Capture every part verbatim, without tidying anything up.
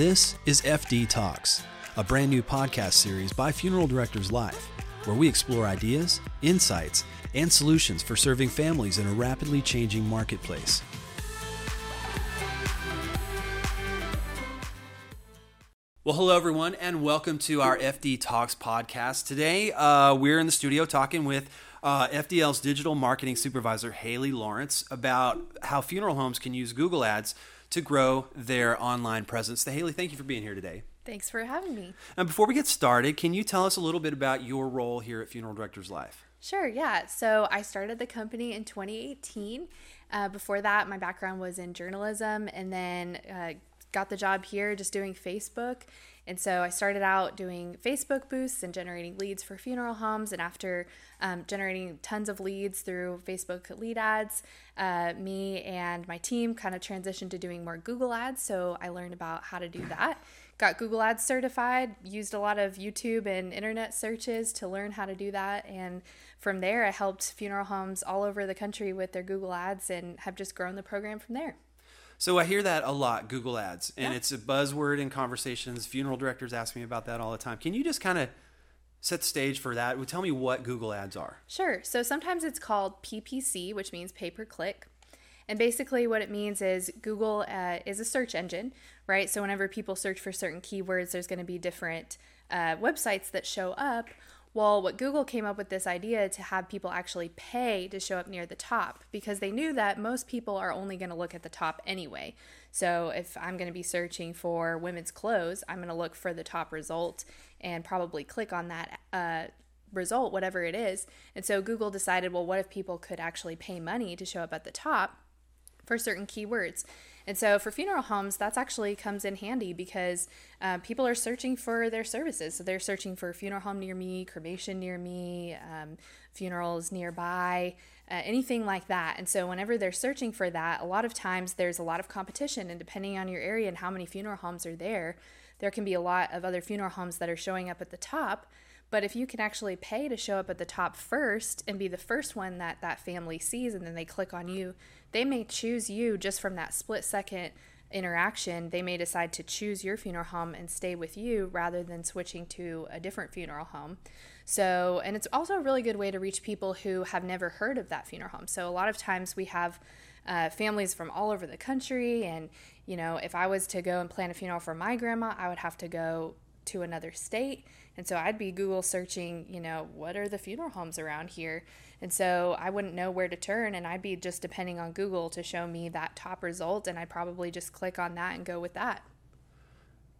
this is F D Talks, a brand new podcast series by Funeral Directors Life, where we explore ideas, insights, and solutions for serving families in a rapidly changing marketplace. Well, hello, everyone, and welcome to our F D Talks podcast. Today, uh, we're in the studio talking with uh, F D L's digital marketing supervisor, Haley Laurence, about how funeral homes can use Google Ads to grow their online presence. So, Haley, thank you for being here today. Thanks for having me. And before we get started, can you tell us a little bit about your role here at Funeral Directors Life? Sure, yeah. So I started the company in twenty eighteen. Uh, before that, my background was in journalism, and then uh, got the job here just doing Facebook. And so I started out doing Facebook boosts and generating leads for funeral homes. And after um, generating tons of leads through Facebook lead ads, uh, me and my team kind of transitioned to doing more Google ads. So I learned about how to do that. Got Google Ads certified, used a lot of YouTube and internet searches to learn how to do that. And from there, I helped funeral homes all over the country with their Google Ads and have just grown the program from there. So I hear that a lot, Google Ads, and yeah. It's a buzzword in conversations. Funeral directors ask me about that all the time. Can you just kind of set the stage for that? Tell me what Google Ads are. Sure. So sometimes it's called P P C, which means pay-per-click. And basically what it means is Google uh, is a search engine, right? So whenever people search for certain keywords, there's going to be different uh, websites that show up. Well, what Google came up with this idea to have people actually pay to show up near the top, because they knew that most people are only going to look at the top anyway. So if I'm going to be searching for women's clothes, I'm going to look for the top result and probably click on that uh result, whatever it is. And so Google decided, well, what if people could actually pay money to show up at the top for certain keywords? And so for funeral homes, that's actually comes in handy because uh, people are searching for their services. So they're searching for funeral home near me, cremation near me, um, funerals nearby, uh, anything like that. And so whenever they're searching for that, a lot of times there's a lot of competition, and depending on your area and how many funeral homes are there, there can be a lot of other funeral homes that are showing up at the top. But if you can actually pay to show up at the top first and be the first one that that family sees, and then they click on you, they may choose you just from that split second interaction. They may decide to choose your funeral home and stay with you rather than switching to a different funeral home. So, and it's also a really good way to reach people who have never heard of that funeral home. So a lot of times we have uh, families from all over the country, and, you know, if I was to go and plan a funeral for my grandma, I would have to go to another state. And so I'd be Google searching, you know, what are the funeral homes around here? And so I wouldn't know where to turn, and I'd be just depending on Google to show me that top result, and I'd probably just click on that and go with that.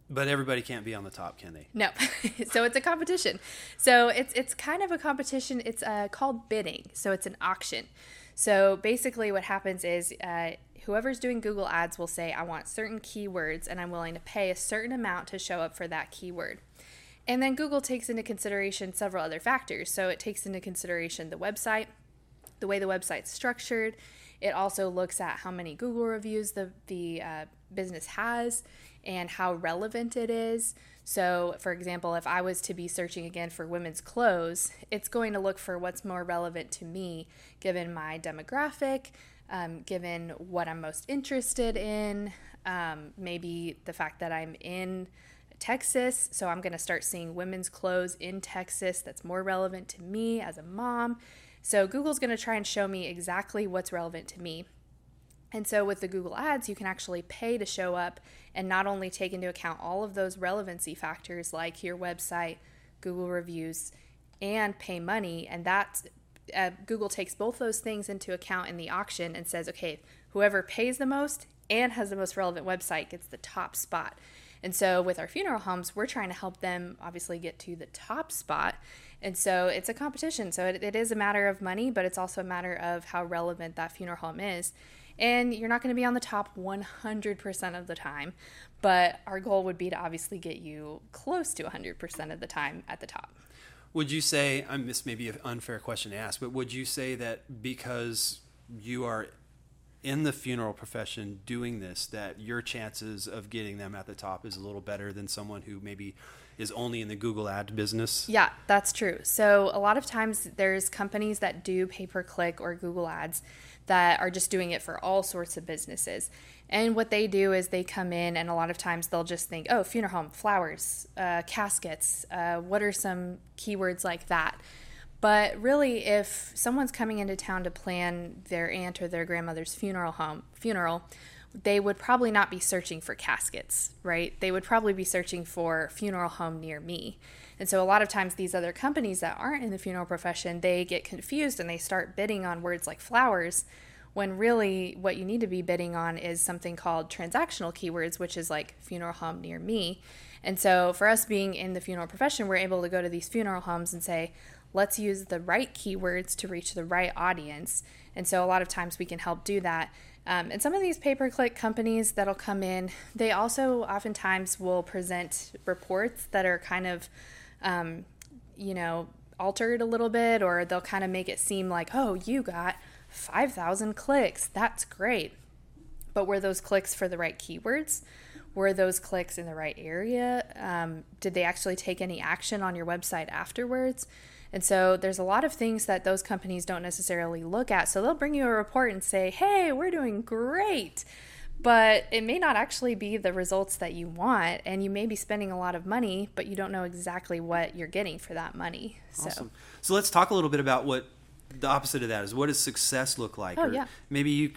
But everybody can't be on the top, can they? No. So it's a competition. So it's it's kind of a competition. It's uh, called bidding. So it's an auction. So basically what happens is uh, whoever's doing Google Ads will say, I want certain keywords, and I'm willing to pay a certain amount to show up for that keyword. And then Google takes into consideration several other factors. So it takes into consideration the website, the way the website's structured. It also looks at how many Google reviews the, the uh, business has and how relevant it is. So, for example, if I was to be searching again for women's clothes, it's going to look for what's more relevant to me, given my demographic, um, given what I'm most interested in, um, maybe the fact that I'm in Texas, so I'm going to start seeing women's clothes in Texas. That's more relevant to me as a mom. So Google's going to try and show me exactly what's relevant to me. And so with the Google Ads, you can actually pay to show up and not only take into account all of those relevancy factors like your website, Google reviews, and pay money. And that uh, Google takes both those things into account in the auction and says, okay, whoever pays the most and has the most relevant website gets the top spot. And so with our funeral homes, we're trying to help them obviously get to the top spot. And so it's a competition. So it, it is a matter of money, but it's also a matter of how relevant that funeral home is. And you're not going to be on the top one hundred percent of the time, but our goal would be to obviously get you close to one hundred percent of the time at the top. Would you say, um, this may be an unfair question to ask, but would you say that because you are in the funeral profession doing this, that your chances of getting them at the top is a little better than someone who maybe is only in the Google ad business? Yeah, that's true. So a lot of times there's companies that do pay-per-click or Google ads that are just doing it for all sorts of businesses. And what they do is they come in, and a lot of times they'll just think, oh, funeral home, flowers, uh, caskets, uh, what are some keywords like that? But really, if someone's coming into town to plan their aunt or their grandmother's funeral home funeral, they would probably not be searching for caskets, right? They would probably be searching for funeral home near me. And so a lot of times these other companies that aren't in the funeral profession, they get confused and they start bidding on words like flowers, when really what you need to be bidding on is something called transactional keywords, which is like funeral home near me. And so for us being in the funeral profession, we're able to go to these funeral homes and say, let's use the right keywords to reach the right audience. And so a lot of times we can help do that. Um, and some of these pay-per-click companies that'll come in, they also oftentimes will present reports that are kind of, um, you know, altered a little bit, or they'll kind of make it seem like, oh, you got five thousand clicks. That's great. But were those clicks for the right keywords? Were those clicks in the right area? Um, did they actually take any action on your website afterwards? And so there's a lot of things that those companies don't necessarily look at. So they'll bring you a report and say, hey, we're doing great. But it may not actually be the results that you want. And you may be spending a lot of money, but you don't know exactly what you're getting for that money. Awesome. So, so let's talk a little bit about what the opposite of that is. What does success look like? Oh, or yeah. Maybe you...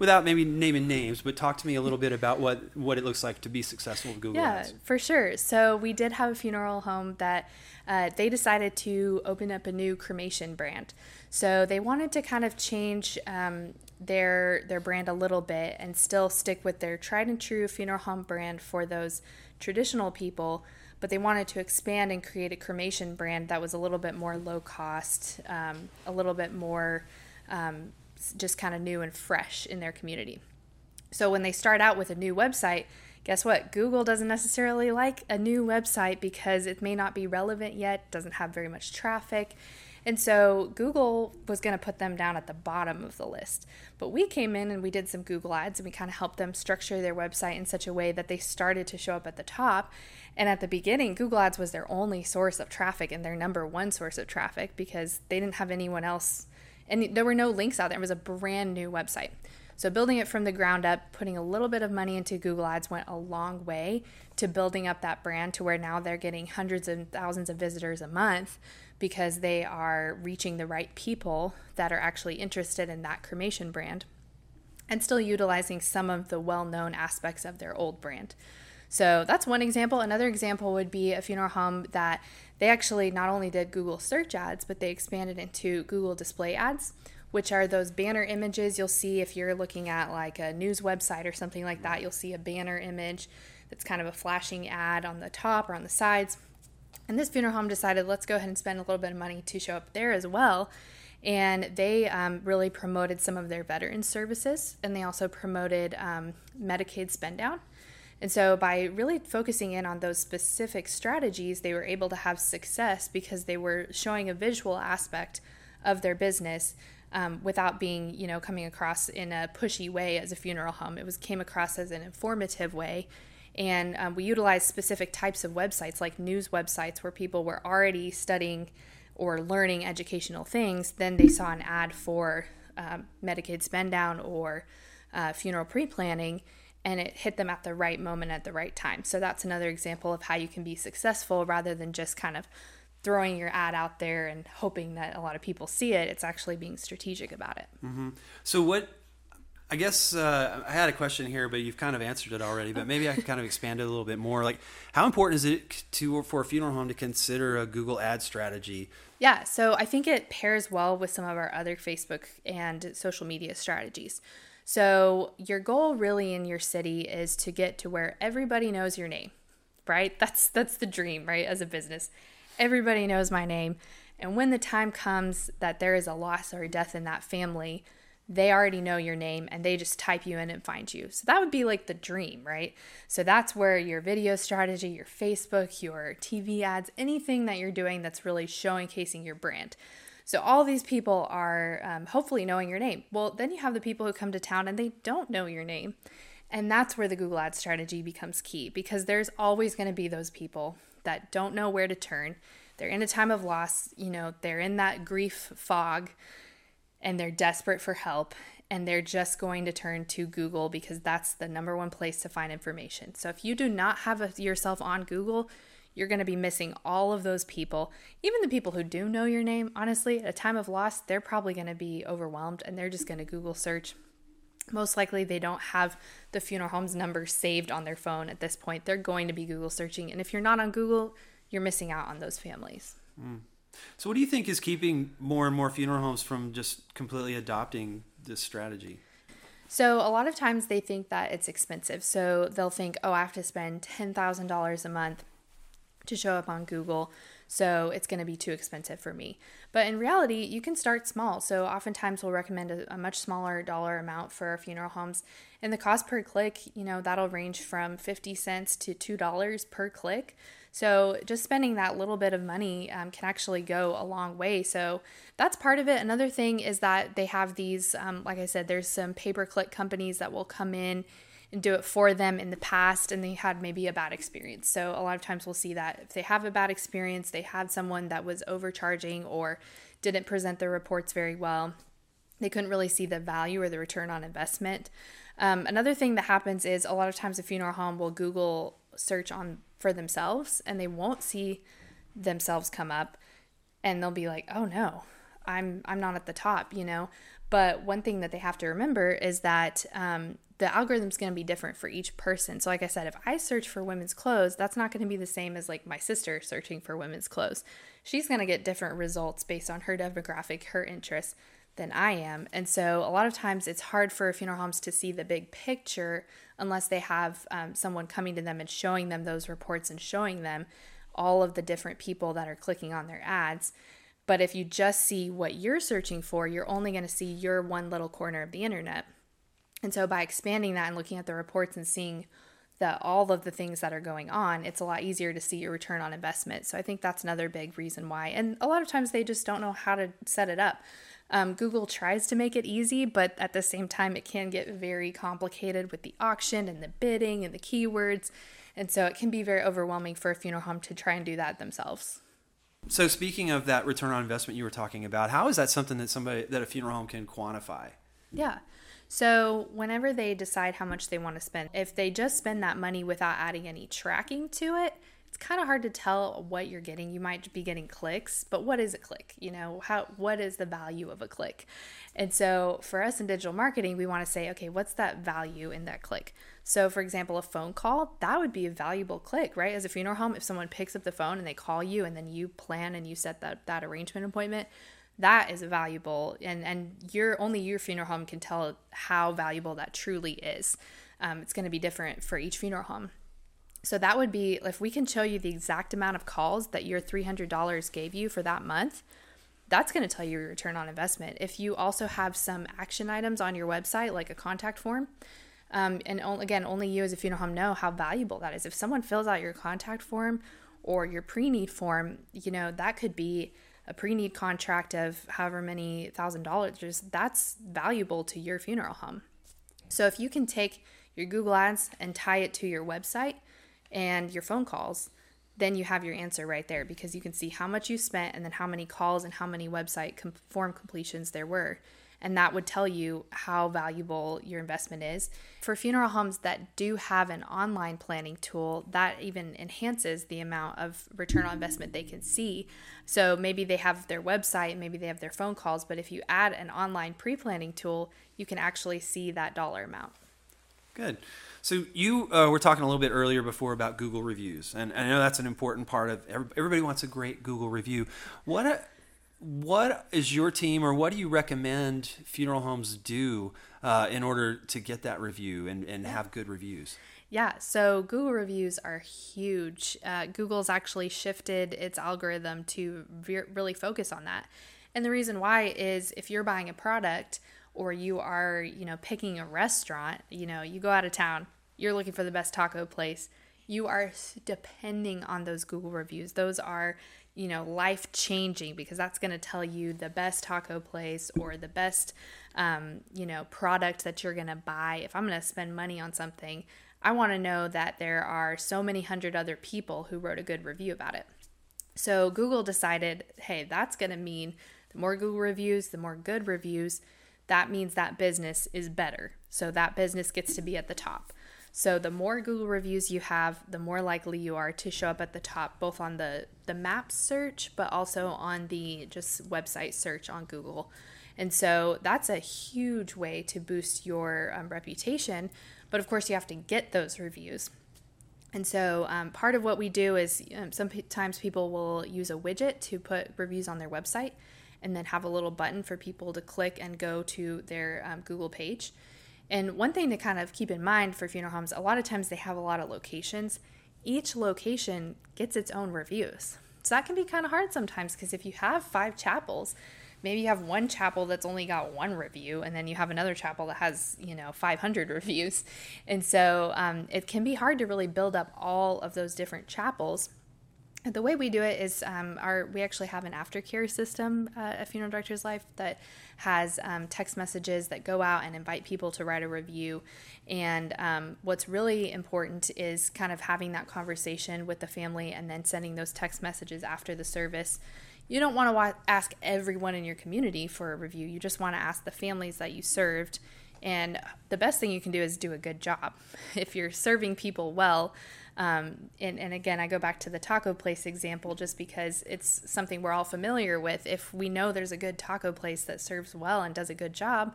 Without maybe naming names, but talk to me a little bit about what, what it looks like to be successful with Google Ads. Yeah, for sure. So we did have a funeral home that uh, they decided to open up a new cremation brand. So they wanted to kind of change um, their their brand a little bit and still stick with their tried and true funeral home brand for those traditional people, but they wanted to expand and create a cremation brand that was a little bit more low cost, um, a little bit more... Um, just kind of new and fresh in their community. So when they start out with a new website, guess what? Google doesn't necessarily like a new website because it may not be relevant yet, doesn't have very much traffic. And so Google was going to put them down at the bottom of the list. But we came in and we did some Google ads and we kind of helped them structure their website in such a way that they started to show up at the top. And at the beginning, Google ads was their only source of traffic and their number one source of traffic because they didn't have anyone else. And there were no links out there. It was a brand new website. So building it from the ground up, putting a little bit of money into Google Ads went a long way to building up that brand to where now they're getting hundreds and thousands of visitors a month because they are reaching the right people that are actually interested in that cremation brand and still utilizing some of the well-known aspects of their old brand. So that's one example. Another example would be a funeral home that they actually not only did Google search ads, but they expanded into Google display ads, which are those banner images you'll see if you're looking at like a news website or something like that. You'll see a banner image that's kind of a flashing ad on the top or on the sides. And this funeral home decided, let's go ahead and spend a little bit of money to show up there as well. And they um, really promoted some of their veteran services, and they also promoted um, Medicaid spend down. And so by really focusing in on those specific strategies, they were able to have success because they were showing a visual aspect of their business um, without being, you know, coming across in a pushy way as a funeral home. It was came across as an informative way. And um, we utilized specific types of websites like news websites where people were already studying or learning educational things. Then they saw an ad for um, Medicaid spend down or uh, funeral pre-planning. And it hit them at the right moment at the right time. So that's another example of how you can be successful rather than just kind of throwing your ad out there and hoping that a lot of people see it. It's actually being strategic about it. Mm-hmm. So what, I guess uh, I had a question here, but you've kind of answered it already, but maybe I can kind of expand it a little bit more. Like how important is it to for a funeral home to consider a Google ad strategy? Yeah, so I think it pairs well with some of our other Facebook and social media strategies. So your goal really in your city is to get to where everybody knows your name, right? That's that's the dream, right? As a business, everybody knows my name. And when the time comes that there is a loss or a death in that family, they already know your name and they just type you in and find you. So that would be like the dream, right? So that's where your video strategy, your Facebook, your T V ads, anything that you're doing that's really showcasing your brand. So all these people are um, hopefully knowing your name. Well, then you have the people who come to town and they don't know your name. And that's where the Google Ads strategy becomes key because there's always going to be those people that don't know where to turn. They're in a time of loss, you know, they're in that grief fog and they're desperate for help. and they're just going to turn to Google because that's the number one place to find information. So if you do not have a, yourself on Google, you're going to be missing all of those people. Even the people who do know your name, honestly, at a time of loss, they're probably going to be overwhelmed and they're just going to Google search. Most likely they don't have the funeral home's number saved on their phone at this point. They're going to be Google searching. And if you're not on Google, you're missing out on those families. Mm. So what do you think is keeping more and more funeral homes from just completely adopting this strategy? So a lot of times they think that it's expensive. So they'll think, oh, I have to spend ten thousand dollars a month to show up on Google, so it's going to be too expensive for me. But in reality, you can start small. So oftentimes we'll recommend a, a much smaller dollar amount for our funeral homes. And the cost per click, you know, that'll range from fifty cents to two dollars per click. So just spending that little bit of money um, can actually go a long way. So that's part of it. Another thing is that they have these, um, like I said, there's some pay-per-click companies that will come in and do it for them in the past, and they had maybe a bad experience. So a lot of times we'll see that if they have a bad experience, they had someone that was overcharging or didn't present their reports very well. They couldn't really see the value or the return on investment. Um, another thing that happens is a lot of times a funeral home will Google search on for themselves, and they won't see themselves come up, and they'll be like, oh no, I'm I'm not at the top, you know. But one thing that they have to remember is that um, the algorithm's going to be different for each person. So like I said, if I search for women's clothes, that's not going to be the same as like my sister searching for women's clothes. She's going to get different results based on her demographic, her interests than I am. And so a lot of times it's hard for funeral homes to see the big picture unless they have um, someone coming to them and showing them those reports and showing them all of the different people that are clicking on their ads. But if you just see what you're searching for, you're only going to see your one little corner of the internet. And so by expanding that and looking at the reports and seeing the, all of the things that are going on, it's a lot easier to see your return on investment. So I think that's another big reason why. And a lot of times they just don't know how to set it up. Um, Google tries to make it easy, but at the same time, it can get very complicated with the auction and the bidding and the keywords. And so it can be very overwhelming for a funeral home to try and do that themselves. So speaking of that return on investment you were talking about, how is that something that somebody, that a funeral home can quantify? Yeah. So whenever they decide how much they want to spend, if they just spend that money without adding any tracking to it, it's kind of hard to tell what you're getting. You might be getting clicks, but what is a click? You know, how, what is the value of a click? And so for us in digital marketing, we want to say, okay, what's that value in that click? So for example, a phone call, that would be a valuable click, right? As a funeral home, if someone picks up the phone and they call you and then you plan and you set that, that arrangement appointment, that is valuable, and, and your only your funeral home can tell how valuable that truly is. Um, it's going to be different for each funeral home. So that would be, if we can show you the exact amount of calls that your three hundred dollars gave you for that month, that's going to tell you your return on investment. If you also have some action items on your website, like a contact form, um, and on, again, only you as a funeral home know how valuable that is. If someone fills out your contact form or your pre-need form, you know, that could be a pre-need contract of however many thousand dollars, that's valuable to your funeral home. So if you can take your Google Ads and tie it to your website and your phone calls, then you have your answer right there, because you can see how much you spent and then how many calls and how many website com- form completions there were. And that would tell you how valuable your investment is. For funeral homes that do have an online planning tool, that even enhances the amount of return on investment they can see. So maybe they have their website, maybe they have their phone calls, but if you add an online pre-planning tool, you can actually see that dollar amount. Good. So you uh, were talking a little bit earlier before about Google reviews, and, and I know that's an important part of every, everybody wants a great Google review. What a What is your team, or what do you recommend funeral homes do uh, in order to get that review and, and have good reviews? Yeah, so Google reviews are huge. Uh, Google's actually shifted its algorithm to re- really focus on that. And the reason why is if you're buying a product or you are, you know, picking a restaurant, you know, you go out of town, you're looking for the best taco place, you are depending on those Google reviews. Those are, you know, life-changing, because that's going to tell you the best taco place or the best, um, you know, product that you're going to buy. If I'm going to spend money on something, I want to know that there are so many hundred other people who wrote a good review about it. So Google decided, hey, that's going to mean the more Google reviews, the more good reviews, that means that business is better. So that business gets to be at the top. So the more Google reviews you have, the more likely you are to show up at the top, both on the, the map search, but also on the just website search on Google. And so that's a huge way to boost your um, reputation. But of course, you have to get those reviews. And so um, part of what we do is um, sometimes people will use a widget to put reviews on their website and then have a little button for people to click and go to their um, Google page. And one thing to kind of keep in mind for funeral homes, a lot of times they have a lot of locations. Each location gets its own reviews. So that can be kind of hard sometimes, because if you have five chapels, maybe you have one chapel that's only got one review, and then you have another chapel that has, you know, five hundred reviews. And so um, it can be hard to really build up all of those different chapels. And the way we do it is um, our we actually have an aftercare system uh, at Funeral Directors Life that has um, text messages that go out and invite people to write a review. And um, what's really important is kind of having that conversation with the family and then sending those text messages after the service. You don't want to wa- ask everyone in your community for a review. You just want to ask the families that you served. And the best thing you can do is do a good job. If you're serving people well, um, and, and again, I go back to the taco place example just because it's something we're all familiar with. If we know there's a good taco place that serves well and does a good job,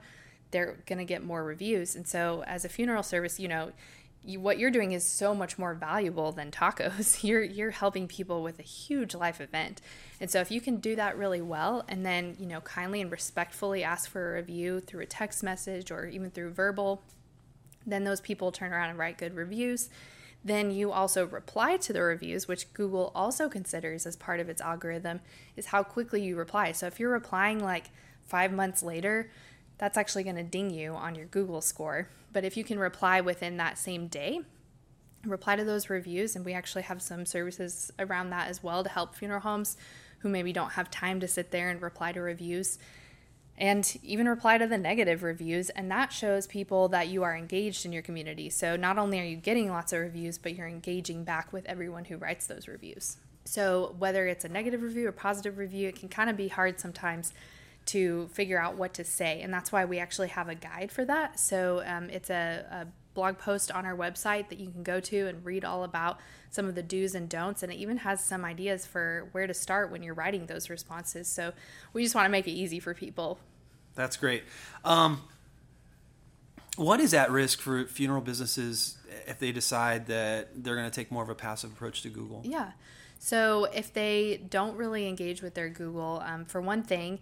they're going to get more reviews. And so as a funeral service, you know, you, what you're doing is so much more valuable than tacos. You're you're helping people with a huge life event. And so if you can do that really well and then, you know, kindly and respectfully ask for a review through a text message or even through verbal, then those people turn around and write good reviews. Then you also reply to the reviews, which Google also considers as part of its algorithm, is how quickly you reply. So if you're replying like five months later, that's actually going to ding you on your Google score. But if you can reply within that same day, reply to those reviews. And we actually have some services around that as well to help funeral homes who maybe don't have time to sit there and reply to reviews, and even reply to the negative reviews. And that shows people that you are engaged in your community. So not only are you getting lots of reviews, but you're engaging back with everyone who writes those reviews. So whether it's a negative review or positive review, it can kind of be hard sometimes to figure out what to say. And that's why we actually have a guide for that. So um, it's a, a blog post on our website that you can go to and read all about some of the do's and don'ts. And it even has some ideas for where to start when you're writing those responses. So we just want to make it easy for people. That's great. Um, what is at risk for funeral businesses if they decide that they're going to take more of a passive approach to Google? Yeah. So if they don't really engage with their Google, um, for one thing,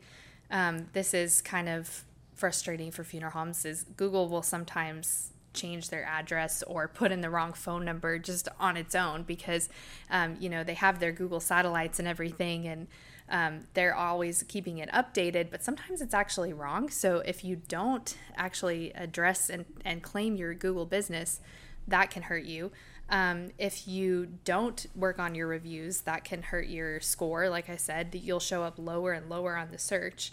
Um, this is kind of frustrating for funeral homes, is Google will sometimes change their address or put in the wrong phone number just on its own because, um, you know, they have their Google satellites and everything, and um, they're always keeping it updated, but sometimes it's actually wrong. So if you don't actually address and, and claim your Google business, that can hurt you. Um, if you don't work on your reviews, that can hurt your score. Like I said, you'll show up lower and lower on the search.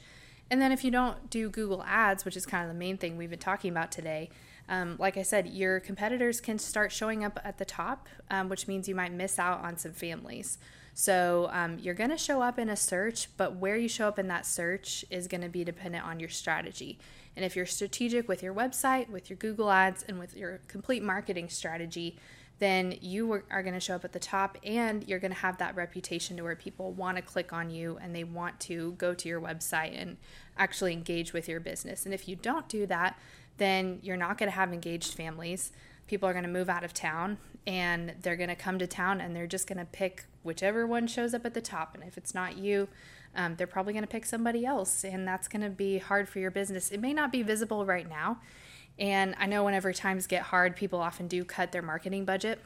And then if you don't do Google Ads, which is kind of the main thing we've been talking about today, um, like I said, your competitors can start showing up at the top, um, which means you might miss out on some families. So um, you're going to show up in a search, but where you show up in that search is going to be dependent on your strategy. And if you're strategic with your website, with your Google Ads, and with your complete marketing strategy, then you are going to show up at the top, and you're going to have that reputation to where people want to click on you and they want to go to your website and actually engage with your business. And if you don't do that, then you're not going to have engaged families. People are going to move out of town, and they're going to come to town, and they're just going to pick whichever one shows up at the top. And if it's not you, um, they're probably going to pick somebody else, and that's going to be hard for your business. It may not be visible right now. And I know whenever times get hard, people often do cut their marketing budget,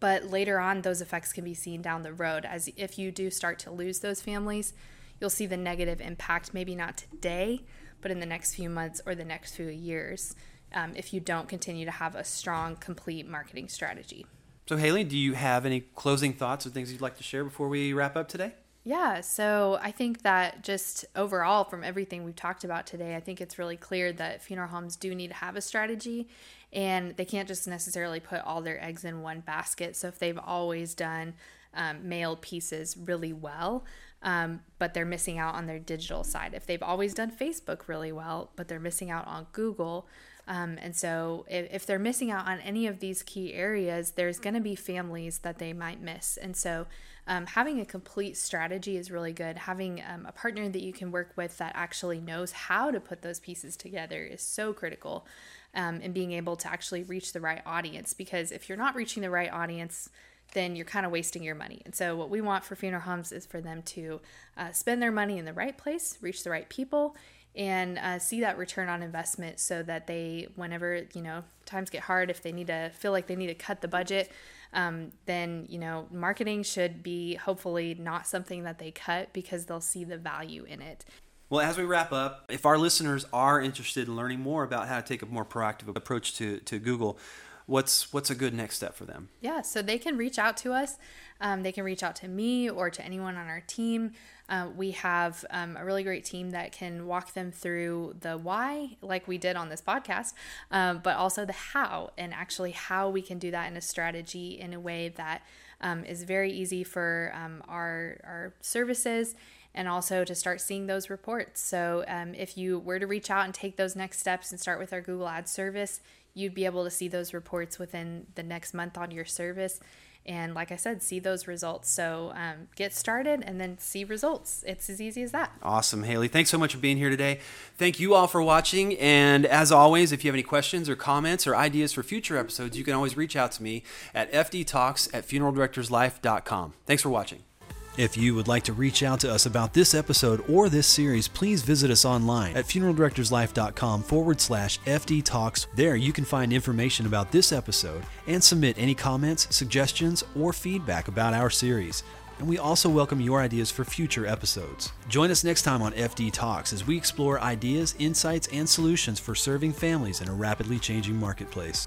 but later on, those effects can be seen down the road. As if you do start to lose those families, you'll see the negative impact, maybe not today, but in the next few months or the next few years, um, if you don't continue to have a strong, complete marketing strategy. So Haley, do you have any closing thoughts or things you'd like to share before we wrap up today? Yeah, so I think that just overall from everything we've talked about today, I think it's really clear that funeral homes do need to have a strategy, and they can't just necessarily put all their eggs in one basket. So if they've always done um, mail pieces really well, um, but they're missing out on their digital side. If they've always done Facebook really well, but they're missing out on Google. Um, and so if, if they're missing out on any of these key areas, there's going to be families that they might miss. And so um, having a complete strategy is really good. Having um, a partner that you can work with that actually knows how to put those pieces together is so critical, um, and being able to actually reach the right audience, because if you're not reaching the right audience, then you're kind of wasting your money. And so what we want for funeral homes is for them to uh, spend their money in the right place, reach the right people, and uh, see that return on investment, so that they, whenever, you know, times get hard, if they need to feel like they need to cut the budget, um, then, you know, marketing should be hopefully not something that they cut, because they'll see the value in it. Well, as we wrap up, if our listeners are interested in learning more about how to take a more proactive approach to, to Google, What's what's a good next step for them? Yeah, so they can reach out to us. Um, they can reach out to me or to anyone on our team. Uh, we have um, a really great team that can walk them through the why, like we did on this podcast, um, but also the how, and actually how we can do that in a strategy in a way that um, is very easy for um, our our services, and also to start seeing those reports. So um, if you were to reach out and take those next steps and start with our Google Ads service, you'd be able to see those reports within the next month on your service. And like I said, see those results. So um, get started and then see results. It's as easy as that. Awesome, Haley. Thanks so much for being here today. Thank you all for watching. And as always, if you have any questions or comments or ideas for future episodes, you can always reach out to me at f d talks at funeral directors life dot com. Thanks for watching. If you would like to reach out to us about this episode or this series, please visit us online at funeral directors life dot com forward slash F D Talks. There you can find information about this episode and submit any comments, suggestions, or feedback about our series. And we also welcome your ideas for future episodes. Join us next time on F D Talks as we explore ideas, insights, and solutions for serving families in a rapidly changing marketplace.